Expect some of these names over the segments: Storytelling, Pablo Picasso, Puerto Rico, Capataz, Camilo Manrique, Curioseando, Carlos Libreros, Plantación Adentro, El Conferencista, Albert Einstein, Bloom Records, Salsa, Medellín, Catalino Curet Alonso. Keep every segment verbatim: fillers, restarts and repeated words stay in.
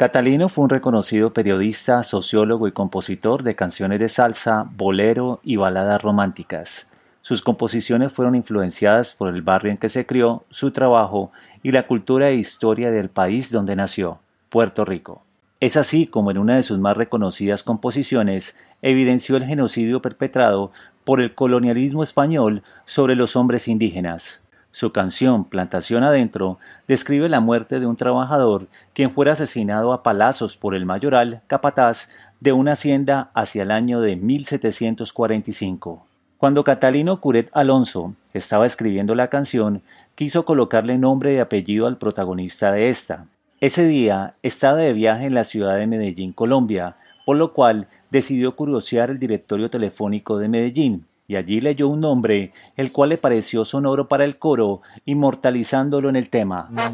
Catalino fue un reconocido periodista, sociólogo y compositor de canciones de salsa, bolero y baladas románticas. Sus composiciones fueron influenciadas por el barrio en que se crió, su trabajo y la cultura e historia del país donde nació, Puerto Rico. Es así como en una de sus más reconocidas composiciones evidenció el genocidio perpetrado por el colonialismo español sobre los hombres indígenas. Su canción Plantación Adentro describe la muerte de un trabajador quien fuera asesinado a palazos por el mayoral Capataz de una hacienda hacia el año de mil setecientos cuarenta y cinco. Cuando Catalino Curet Alonso estaba escribiendo la canción, quiso colocarle nombre y apellido al protagonista de esta. Ese día estaba de viaje en la ciudad de Medellín, Colombia, por lo cual decidió curiosear el directorio telefónico de Medellín, y allí leyó un nombre, el cual le pareció sonoro para el coro, inmortalizándolo en el tema. Camilo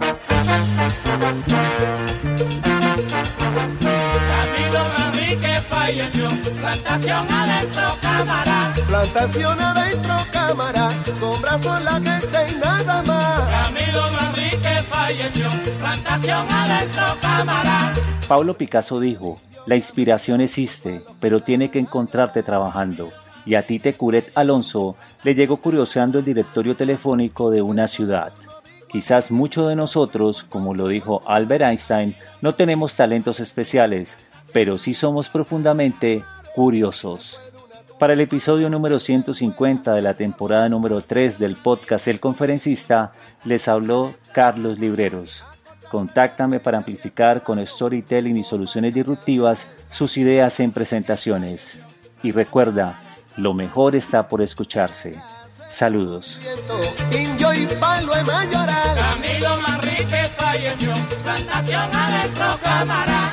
Manrique falleció, plantación adentro, cámara. Plantación adentro, cámara, sombras son la gente y nada más. Camilo Manrique falleció, plantación adentro, cámara. Pablo Picasso dijo, la inspiración existe, pero tiene que encontrarte trabajando. Y a Tite Curet Alonso le llegó curioseando el directorio telefónico de una ciudad. Quizás muchos de nosotros, como lo dijo Albert Einstein, no tenemos talentos especiales, pero sí somos profundamente curiosos. Para el episodio número ciento cincuenta de la temporada número tres del podcast El Conferencista, les habló Carlos Libreros. Contáctame para amplificar con Storytelling y soluciones disruptivas sus ideas en presentaciones. Y recuerda, lo mejor está por escucharse. Saludos. Camilo Manrique falleció, plantación adentro, cámara.